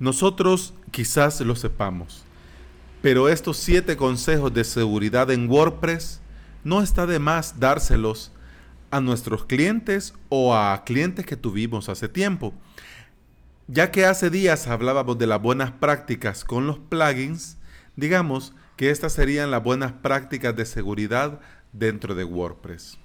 Nosotros quizás lo sepamos, pero estos 7 consejos de seguridad en WordPress no está de más dárselos a nuestros clientes o a clientes que tuvimos hace tiempo. Ya que hace días hablábamos de las buenas prácticas con los plugins, digamos que estas serían las buenas prácticas de seguridad dentro de WordPress.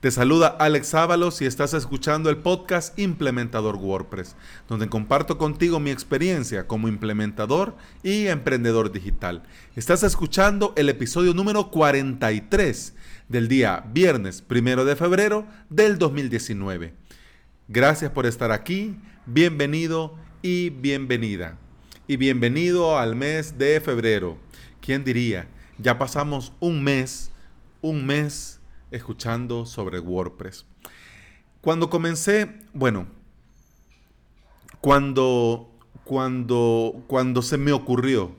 Te saluda Alex Ávalos y estás escuchando el podcast Implementador WordPress, donde comparto contigo mi experiencia como implementador y emprendedor digital. Estás escuchando el episodio número 43 del día viernes 1 de febrero del 2019. Gracias por estar aquí, bienvenido y bienvenida. Y bienvenido al mes de febrero. ¿Quién diría? Ya pasamos un mes escuchando sobre WordPress. Cuando se me ocurrió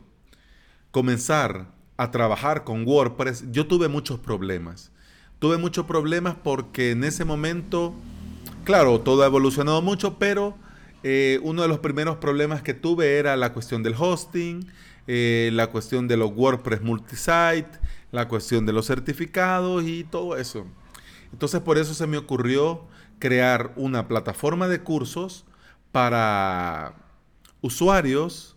comenzar a trabajar con WordPress, yo tuve muchos problemas. Porque en ese momento, claro, todo ha evolucionado mucho, pero uno de los primeros problemas que tuve era la cuestión del hosting, la cuestión de los WordPress multisite, la cuestión de los certificados y todo eso. Entonces, por eso se me ocurrió crear una plataforma de cursos para usuarios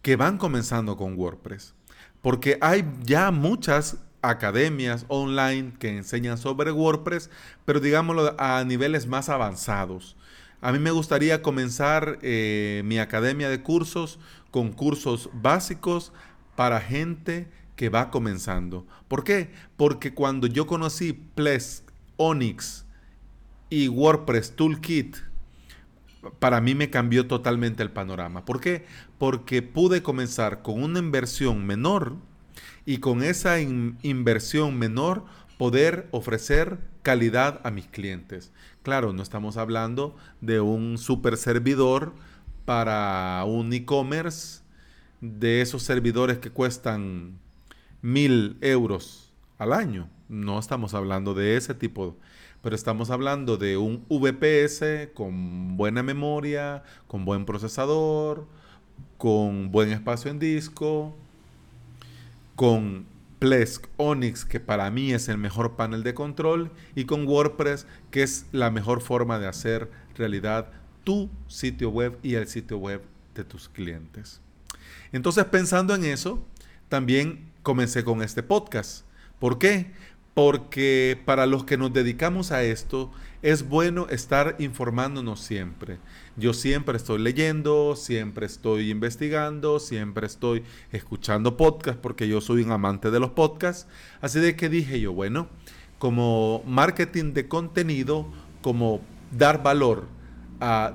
que van comenzando con WordPress. Porque hay ya muchas academias online que enseñan sobre WordPress, pero digámoslo a niveles más avanzados. A mí me gustaría comenzar mi academia de cursos con cursos básicos para gente que va comenzando. ¿Por qué? Porque cuando yo conocí Plesk, Onyx y WordPress Toolkit, para mí me cambió totalmente el panorama. ¿Por qué? Porque pude comenzar con una inversión menor y con esa inversión menor poder ofrecer calidad a mis clientes. Claro, no estamos hablando de un super servidor para un e-commerce, de esos servidores que cuestan 1,000 euros al año. No estamos hablando de ese tipo, pero estamos hablando de un VPS con buena memoria, con buen procesador, con buen espacio en disco, con Plesk Onyx, que para mí es el mejor panel de control, y con WordPress, que es la mejor forma de hacer realidad tu sitio web y el sitio web de tus clientes. Entonces, pensando en eso, también comencé con este podcast. ¿Por qué? Porque para los que nos dedicamos a esto, es bueno estar informándonos siempre. Yo siempre estoy leyendo, siempre estoy investigando, siempre estoy escuchando podcasts, porque yo soy un amante de los podcasts. Así de que dije yo, bueno, como marketing de contenido, como dar valor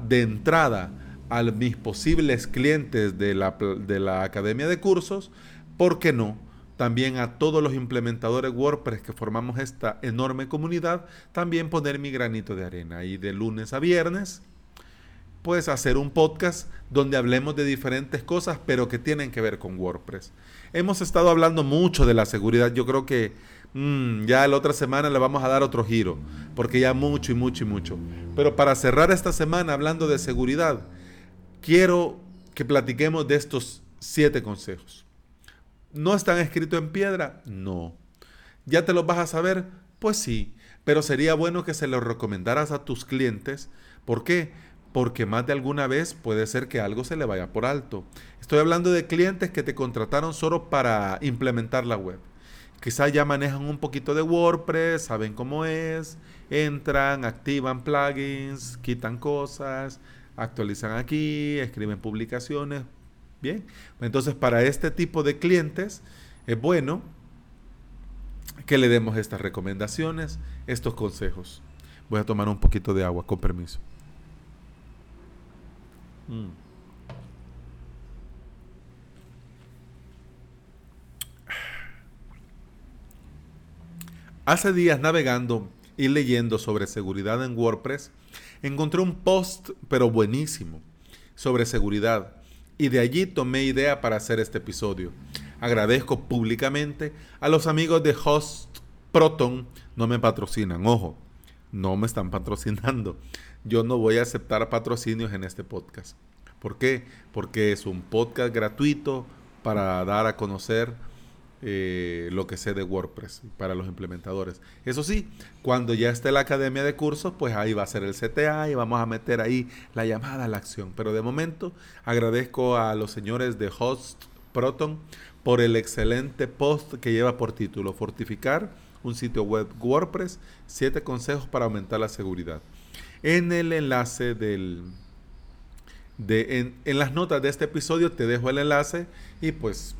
de entrada a mis posibles clientes de la academia de cursos, ¿por qué no? También a todos los implementadores WordPress que formamos esta enorme comunidad, también poner mi granito de arena. Y de lunes a viernes, pues hacer un podcast donde hablemos de diferentes cosas, pero que tienen que ver con WordPress. Hemos estado hablando mucho de la seguridad. Yo creo que ya la otra semana le vamos a dar otro giro, porque ya mucho. Pero para cerrar esta semana hablando de seguridad, quiero que platiquemos de estos 7 consejos. ¿No están escritos en piedra? No. ¿Ya te los vas a saber? Pues sí. Pero sería bueno que se los recomendaras a tus clientes. ¿Por qué? Porque más de alguna vez puede ser que algo se le vaya por alto. Estoy hablando de clientes que te contrataron solo para implementar la web. Quizás ya manejan un poquito de WordPress, saben cómo es, entran, activan plugins, quitan cosas, actualizan aquí, escriben publicaciones. Bien, entonces para este tipo de clientes es bueno que le demos estas recomendaciones, estos consejos. Voy a tomar un poquito de agua, con permiso. Hace días, navegando y leyendo sobre seguridad en WordPress, encontré un post, pero buenísimo, sobre seguridad. Y de allí tomé idea para hacer este episodio. Agradezco públicamente a los amigos de HostProton. No me patrocinan, ojo, no me están patrocinando. Yo no voy a aceptar patrocinios en este podcast. ¿Por qué? Porque es un podcast gratuito para dar a conocer lo que sé de WordPress para los implementadores. Eso sí, cuando ya esté la academia de cursos, pues ahí va a ser el CTA y vamos a meter ahí la llamada a la acción. Pero de momento agradezco a los señores de HostProton por el excelente post que lleva por título Fortificar un sitio web WordPress, 7 consejos para aumentar la seguridad. En el enlace en las notas de este episodio te dejo el enlace y pues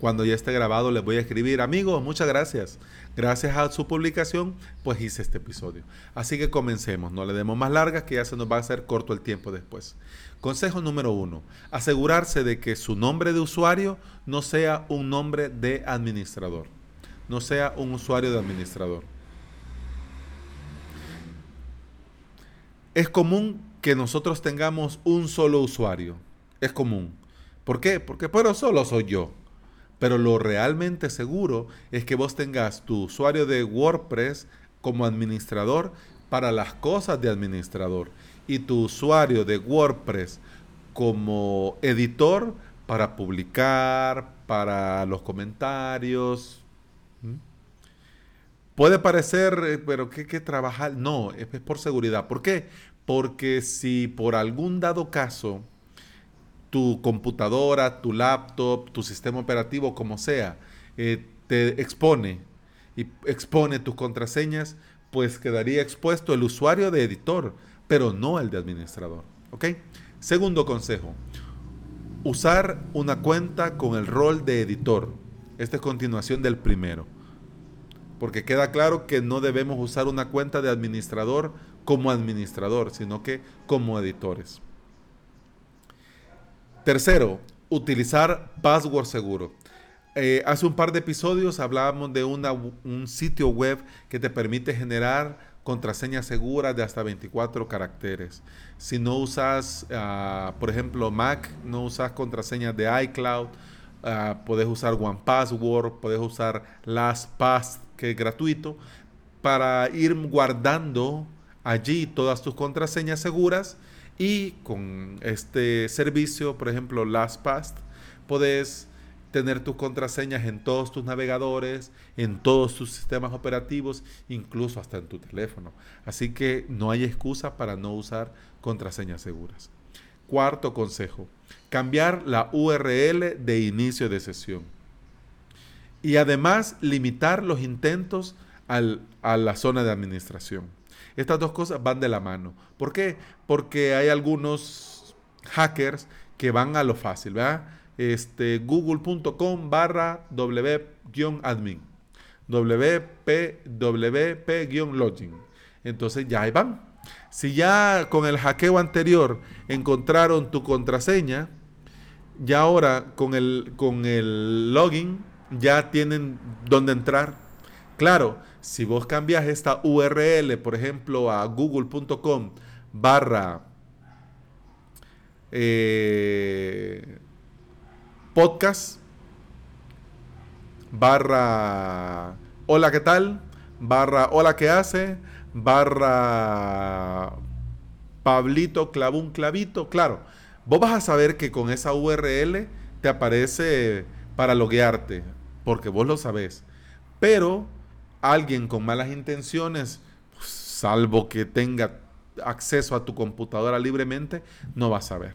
cuando ya esté grabado les voy a escribir: amigos, muchas gracias. Gracias a su publicación, pues hice este episodio. Así que comencemos, no le demos más largas que ya se nos va a hacer corto el tiempo después. Consejo número 1. Asegurarse de que su nombre de usuario no sea un nombre de administrador. No sea un usuario de administrador. Es común que nosotros tengamos un solo usuario. Es común. ¿Por qué? Porque pero solo soy yo. Pero lo realmente seguro es que vos tengas tu usuario de WordPress como administrador para las cosas de administrador y tu usuario de WordPress como editor para publicar, para los comentarios. Puede parecer, pero ¿qué trabajar? No, es por seguridad. ¿Por qué? Porque si por algún dado caso tu computadora, tu laptop, tu sistema operativo, como sea, te expone y expone tus contraseñas, pues quedaría expuesto el usuario de editor, pero no el de administrador. ¿Okay? Segundo consejo, usar una cuenta con el rol de editor. Esta es continuación del primero, porque queda claro que no debemos usar una cuenta de administrador como administrador, sino que como editores. Tercero, utilizar password seguro. Hace un par de episodios hablábamos de un sitio web que te permite generar contraseñas seguras de hasta 24 caracteres. Si no usas, por ejemplo, Mac, no usas contraseñas de iCloud, podés usar OnePassword, podés usar LastPass, que es gratuito, para ir guardando allí todas tus contraseñas seguras. Y con este servicio, por ejemplo, LastPass, podés tener tus contraseñas en todos tus navegadores, en todos tus sistemas operativos, incluso hasta en tu teléfono. Así que no hay excusa para no usar contraseñas seguras. Cuarto consejo, cambiar la URL de inicio de sesión. Y además limitar los intentos a la zona de administración. Estas dos cosas van de la mano. ¿Por qué? Porque hay algunos hackers que van a lo fácil, ¿verdad? Google.com/wp-admin, wp-login. Entonces ya ahí van. Si ya con el hackeo anterior encontraron tu contraseña, ya ahora con el login ya tienen dónde entrar. Claro, si vos cambias esta URL, por ejemplo, a google.com/podcast/hola qué tal/hola qué hace/pablito clavó un clavito, claro, vos vas a saber que con esa URL te aparece para loguearte, porque vos lo sabés. Pero alguien con malas intenciones, salvo que tenga acceso a tu computadora libremente, no va a saber.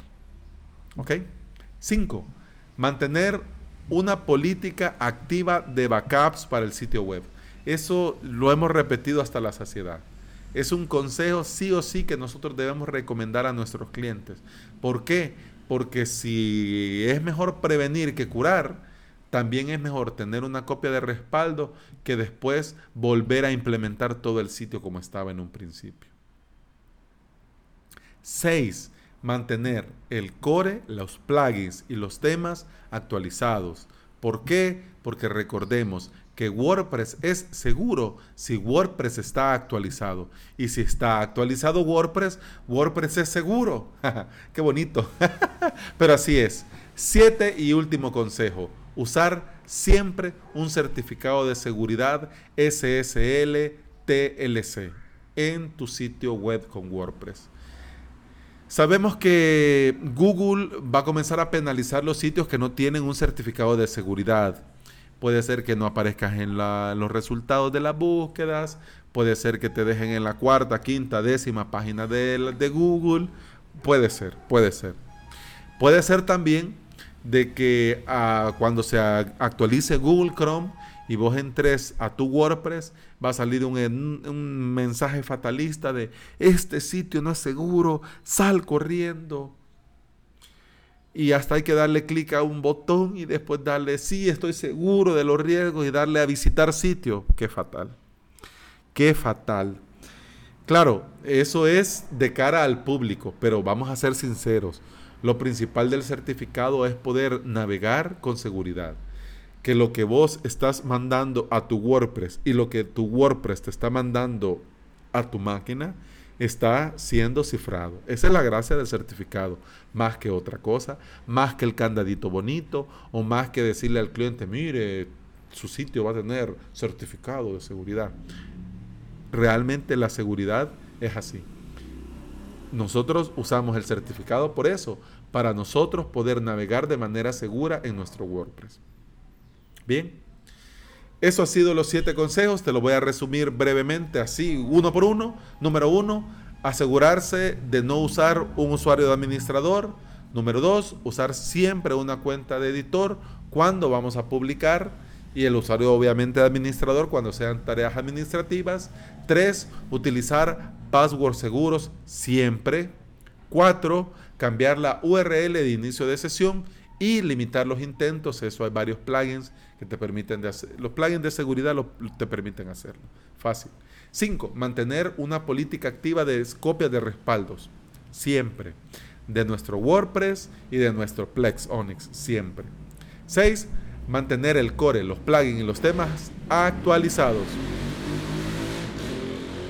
¿Ok? 5. Mantener una política activa de backups para el sitio web. Eso lo hemos repetido hasta la saciedad. Es un consejo sí o sí que nosotros debemos recomendar a nuestros clientes. ¿Por qué? Porque si es mejor prevenir que curar, también es mejor tener una copia de respaldo que después volver a implementar todo el sitio como estaba en un principio. 6. Mantener el core, los plugins y los temas actualizados. ¿Por qué? Porque recordemos que WordPress es seguro si WordPress está actualizado. Y si está actualizado WordPress, WordPress es seguro. ¡Qué bonito! Pero así es. 7 y último consejo. Usar siempre un certificado de seguridad SSL/TLS en tu sitio web con WordPress. Sabemos que Google va a comenzar a penalizar los sitios que no tienen un certificado de seguridad. Puede ser que no aparezcas en los resultados de las búsquedas. Puede ser que te dejen en la cuarta, quinta, décima página de Google. Puede ser. Puede ser también de que cuando se actualice Google Chrome y vos entres a tu WordPress, va a salir un mensaje fatalista de este sitio no es seguro, sal corriendo. Y hasta hay que darle clic a un botón y después darle sí, estoy seguro de los riesgos y darle a visitar sitio. Qué fatal. Claro, eso es de cara al público, pero vamos a ser sinceros. Lo principal del certificado es poder navegar con seguridad. Que lo que vos estás mandando a tu WordPress y lo que tu WordPress te está mandando a tu máquina está siendo cifrado. Esa es la gracia del certificado, más que otra cosa, más que el candadito bonito o más que decirle al cliente, mire, su sitio va a tener certificado de seguridad. Realmente la seguridad es así. Nosotros usamos el certificado por eso, para nosotros poder navegar de manera segura en nuestro WordPress. Bien, eso ha sido los 7 consejos. Te lo voy a resumir brevemente, así, uno por uno. Número 1, asegurarse de no usar un usuario de administrador. Número 2, usar siempre una cuenta de editor cuando vamos a publicar y el usuario obviamente de administrador cuando sean tareas administrativas. 3, utilizar passwords seguros siempre. 4, cambiar la URL de inicio de sesión y limitar los intentos. Eso hay varios plugins que te permiten de hacer. Los plugins de seguridad te permiten hacerlo. Fácil. 5. Mantener una política activa de copias de respaldos. Siempre. De nuestro WordPress y de nuestro Plesk Onyx. Siempre. 6. Mantener el core, los plugins y los temas actualizados.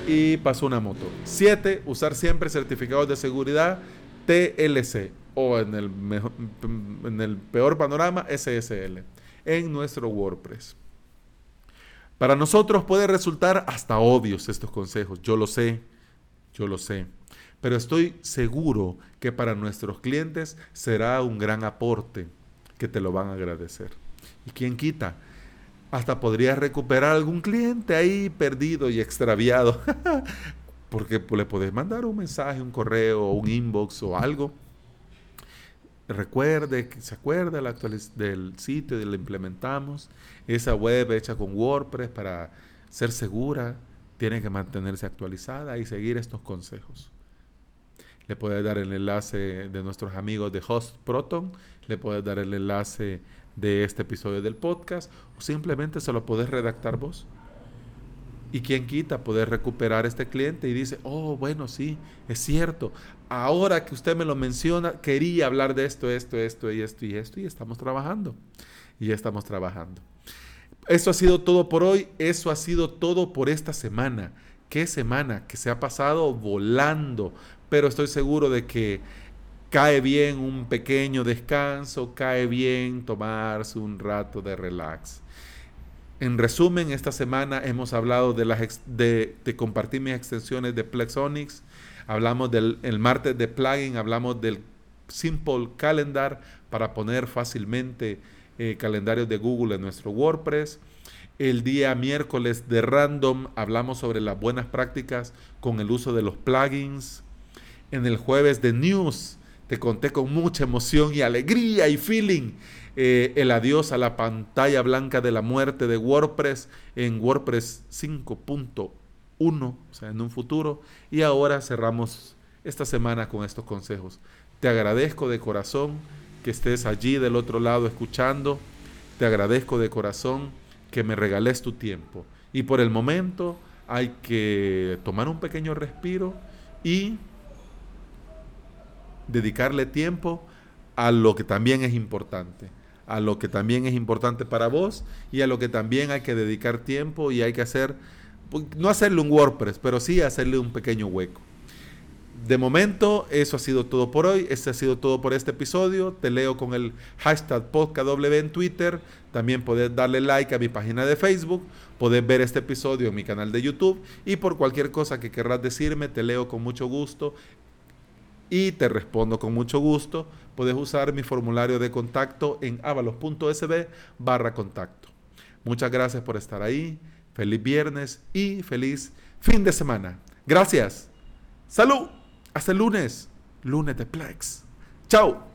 Y pasó una moto. 7. Usar siempre certificados de seguridad TLC. O en el peor panorama, SSL, en nuestro WordPress. Para nosotros puede resultar hasta obvios estos consejos, yo lo sé, pero estoy seguro que para nuestros clientes será un gran aporte, que te lo van a agradecer. Y quién quita, hasta podrías recuperar algún cliente ahí perdido y extraviado, porque le podés mandar un mensaje, un correo, un inbox o algo. Recuerde, que se acuerda del sitio y lo implementamos. Esa web hecha con WordPress para ser segura tiene que mantenerse actualizada y seguir estos consejos. Le puedes dar el enlace de nuestros amigos de HostProton, le puedes dar el enlace de este episodio del podcast o simplemente se lo podés redactar vos. Y quien quita poder recuperar este cliente y dice, oh, bueno, sí, es cierto. Ahora que usted me lo menciona, quería hablar de esto, y estamos trabajando. Eso ha sido todo por hoy. Eso ha sido todo por esta semana. Qué semana que se ha pasado volando. Pero estoy seguro de que cae bien un pequeño descanso, cae bien tomarse un rato de relax. En resumen, esta semana hemos hablado de compartir mis extensiones de Plesk Onyx. Hablamos el martes de plugin, hablamos del Simple Calendar para poner fácilmente calendarios de Google en nuestro WordPress. El día miércoles de Random hablamos sobre las buenas prácticas con el uso de los plugins. En el jueves de News te conté con mucha emoción y alegría y feeling el adiós a la pantalla blanca de la muerte de WordPress en WordPress 5.1, o sea, en un futuro. Y ahora cerramos esta semana con estos consejos. Te agradezco de corazón que estés allí del otro lado escuchando. Te agradezco de corazón que me regales tu tiempo. Y por el momento hay que tomar un pequeño respiro y dedicarle tiempo a lo que también es importante, a lo que también es importante para vos y a lo que también hay que dedicar tiempo y hay que hacer, no hacerle un WordPress, pero sí hacerle un pequeño hueco. De momento, eso ha sido todo por hoy. Este ha sido todo por este episodio. Te leo con el hashtag PodcastW en Twitter. También podés darle like a mi página de Facebook. Podés ver este episodio en mi canal de YouTube. Y por cualquier cosa que querrás decirme, te leo con mucho gusto. y te respondo con mucho gusto. Puedes usar mi formulario de contacto en avalos.sb/contacto. Muchas gracias por estar ahí. Feliz viernes y feliz fin de semana. Gracias. Salud. Hasta el lunes. Lunes de Plesk. Chao.